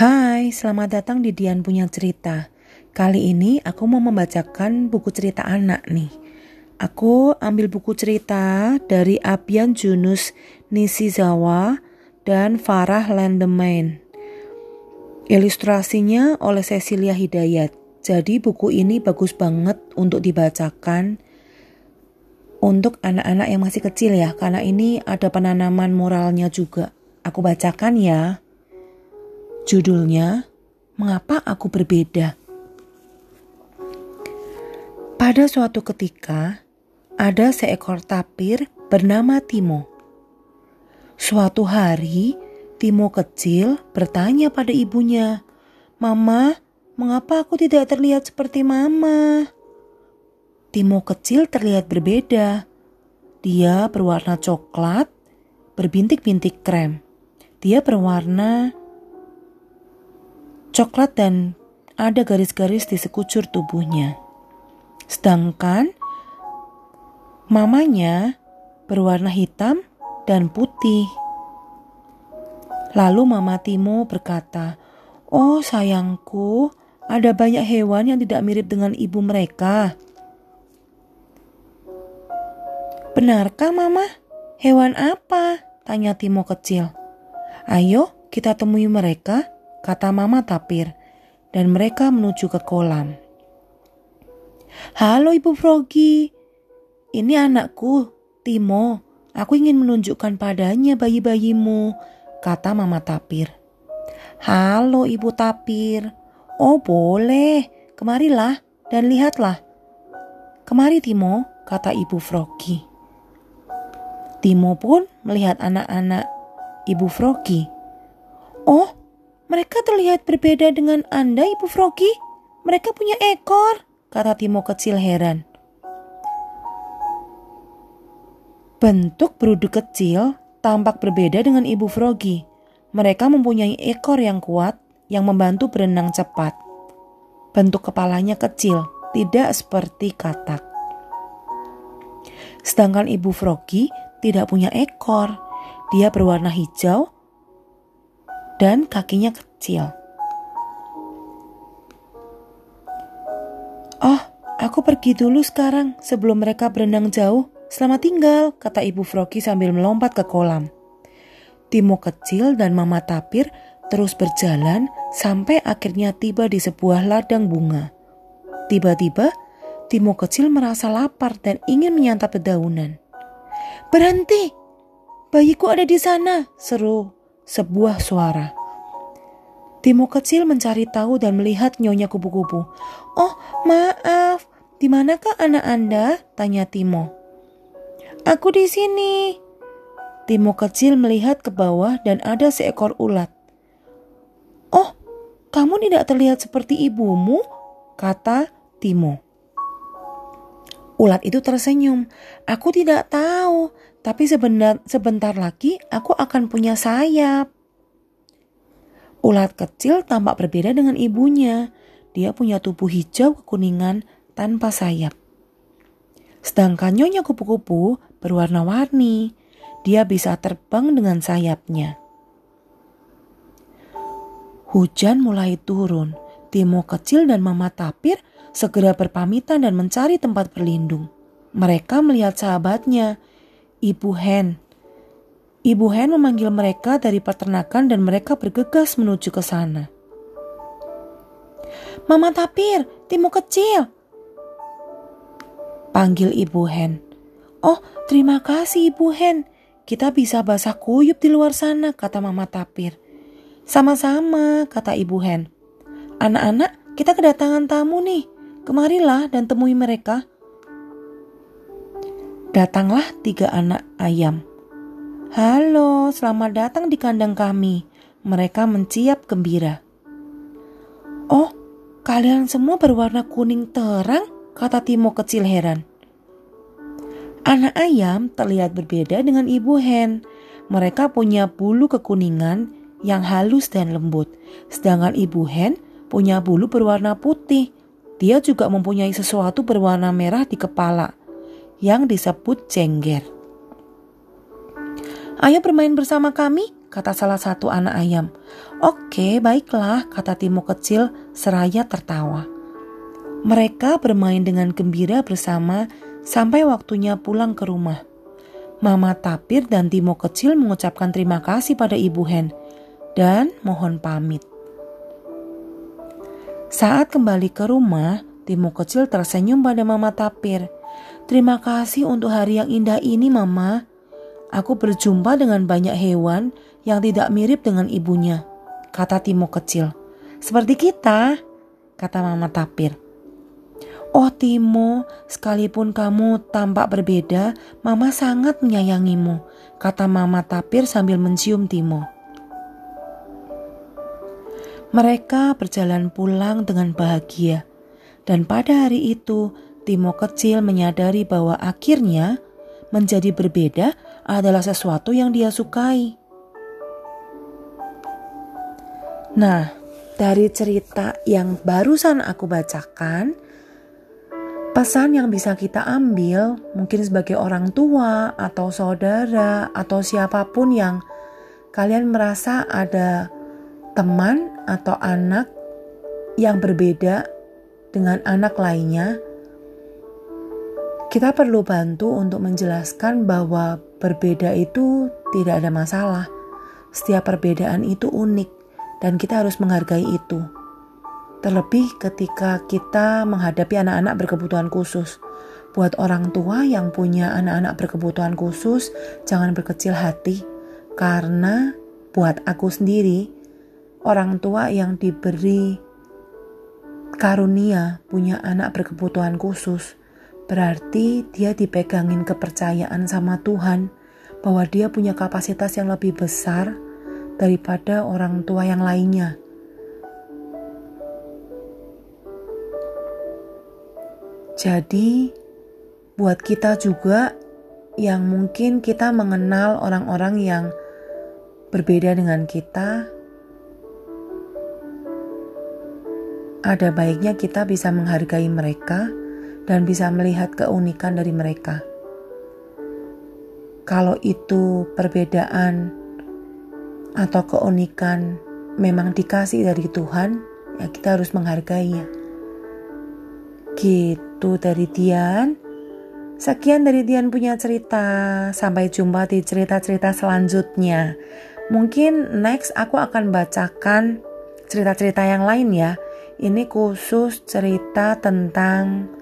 Hai, selamat datang di Dian Punya Cerita. Kali ini aku mau membacakan buku cerita anak nih. Aku ambil buku cerita dari Abian Junus Nishizawa dan Farah Landemain. Ilustrasinya oleh Cecilia Hidayat. Jadi buku ini bagus banget untuk dibacakan untuk anak-anak yang masih kecil ya, karena ini ada penanaman moralnya juga. Aku bacakan ya. Judulnya, Mengapa Aku Berbeda? Pada suatu ketika, ada seekor tapir bernama Timo. Suatu hari, Timo kecil bertanya pada ibunya, "Mama, mengapa aku tidak terlihat seperti Mama?" Timo kecil terlihat berbeda. Dia berwarna coklat, berbintik-bintik krem. Dia berwarna coklat dan ada garis-garis di sekujur tubuhnya. Sedangkan mamanya berwarna hitam dan putih. Lalu mama Timo berkata, "Oh sayangku, ada banyak hewan yang tidak mirip dengan ibu mereka." "Benarkah mama? Hewan apa?" tanya Timo kecil. "Ayo kita temui mereka," kata mama tapir, dan mereka menuju ke kolam. "Halo Ibu Froggy, ini anakku Timo, aku ingin menunjukkan padanya bayi-bayimu," kata mama tapir. "Halo Ibu Tapir, oh boleh, kemarilah dan lihatlah." "Kemari Timo," kata Ibu Froggy. Timo pun melihat anak-anak Ibu Froggy. "Oh, mereka terlihat berbeda dengan Anda, Ibu Froggy. Mereka punya ekor," kata Timo kecil heran. Bentuk beruduk kecil tampak berbeda dengan Ibu Froggy. Mereka mempunyai ekor yang kuat yang membantu berenang cepat. Bentuk kepalanya kecil, tidak seperti katak. Sedangkan Ibu Froggy tidak punya ekor. Dia berwarna hijau dan kakinya kecil. "Oh, aku pergi dulu sekarang sebelum mereka berenang jauh. Selamat tinggal," kata Ibu Froggy sambil melompat ke kolam. Timo kecil dan mama tapir terus berjalan sampai akhirnya tiba di sebuah ladang bunga. Tiba-tiba, Timo kecil merasa lapar dan ingin menyantap dedaunan. "Berhenti! Bayiku ada di sana!" seru sebuah suara. Timo kecil mencari tahu dan melihat nyonya kupu-kupu. "Oh, maaf, di manakah anak Anda?" tanya Timo. "Aku di sini." Timo kecil melihat ke bawah dan ada seekor ulat. "Oh, kamu tidak terlihat seperti ibumu," kata Timo. Ulat itu tersenyum. "Aku tidak tahu. Tapi sebentar lagi aku akan punya sayap." Ulat kecil tampak berbeda dengan ibunya. Dia punya tubuh hijau kekuningan tanpa sayap. Sedangkan nyonya kupu-kupu berwarna-warni. Dia bisa terbang dengan sayapnya. Hujan mulai turun. Timo kecil dan mama tapir segera berpamitan dan mencari tempat berlindung. Mereka melihat sahabatnya, Ibu Hen. Ibu Hen memanggil mereka dari peternakan dan mereka bergegas menuju ke sana. "Mama tapir, Timo kecil," panggil Ibu Hen. "Oh, terima kasih Ibu Hen. Kita bisa basah kuyup di luar sana," kata mama tapir. "Sama-sama," kata Ibu Hen. "Anak-anak, kita kedatangan tamu nih. Kemarilah dan temui mereka." Datanglah 3 anak ayam. "Halo, selamat datang di kandang kami." Mereka menciap gembira. "Oh, kalian semua berwarna kuning terang," kata Timo kecil heran. Anak ayam terlihat berbeda dengan Ibu Hen. Mereka punya bulu kekuningan yang halus dan lembut. Sedangkan Ibu Hen punya bulu berwarna putih. Dia juga mempunyai sesuatu berwarna merah di kepala yang disebut jengger. "Ayo bermain bersama kami," kata salah satu anak ayam. Oke, baiklah, kata Timo kecil seraya tertawa. Mereka bermain dengan gembira bersama sampai waktunya pulang ke rumah. Mama Tapir dan Timo kecil mengucapkan terima kasih pada Ibu Hen dan mohon pamit. Saat kembali ke rumah, Timo kecil tersenyum pada Mama Tapir. Terima kasih untuk hari yang indah ini, Mama. Aku berjumpa dengan banyak hewan yang tidak mirip dengan ibunya, kata Timo kecil. Seperti kita, kata Mama Tapir. Oh Timo, sekalipun kamu tampak berbeda, Mama sangat menyayangimu, kata Mama Tapir sambil mencium Timo. Mereka berjalan pulang dengan bahagia. Dan pada hari itu, Timo kecil menyadari bahwa akhirnya menjadi berbeda adalah sesuatu yang dia sukai. Nah, dari cerita yang barusan aku bacakan, pesan yang bisa kita ambil mungkin sebagai orang tua atau saudara atau siapapun yang kalian merasa ada teman atau anak yang berbeda dengan anak lainnya, kita perlu bantu untuk menjelaskan bahwa berbeda itu tidak ada masalah. Setiap perbedaan itu unik dan kita harus menghargai itu. Terlebih ketika kita menghadapi anak-anak berkebutuhan khusus. Buat orang tua yang punya anak-anak berkebutuhan khusus, jangan berkecil hati. Karena buat aku sendiri, orang tua yang diberi karunia punya anak berkebutuhan khusus, berarti dia dipegangin kepercayaan sama Tuhan bahwa dia punya kapasitas yang lebih besar daripada orang tua yang lainnya. Jadi, buat kita juga yang mungkin kita mengenal orang-orang yang berbeda dengan kita, ada baiknya kita bisa menghargai mereka dan bisa melihat keunikan dari mereka. Kalau itu perbedaan atau keunikan memang dikasih dari Tuhan, ya kita harus menghargainya. Gitu dari Dian. Sekian dari Dian punya cerita. Sampai jumpa di cerita-cerita selanjutnya. Mungkin next aku akan bacakan cerita-cerita yang lain ya. Ini khusus cerita tentang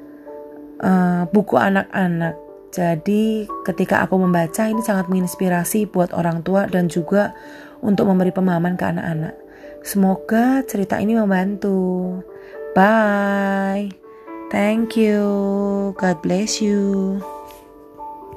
buku anak-anak. Jadi ketika aku membaca ini sangat menginspirasi buat orang tua dan juga untuk memberi pemahaman ke anak-anak. Semoga cerita ini membantu. Bye. Thank you. God bless you.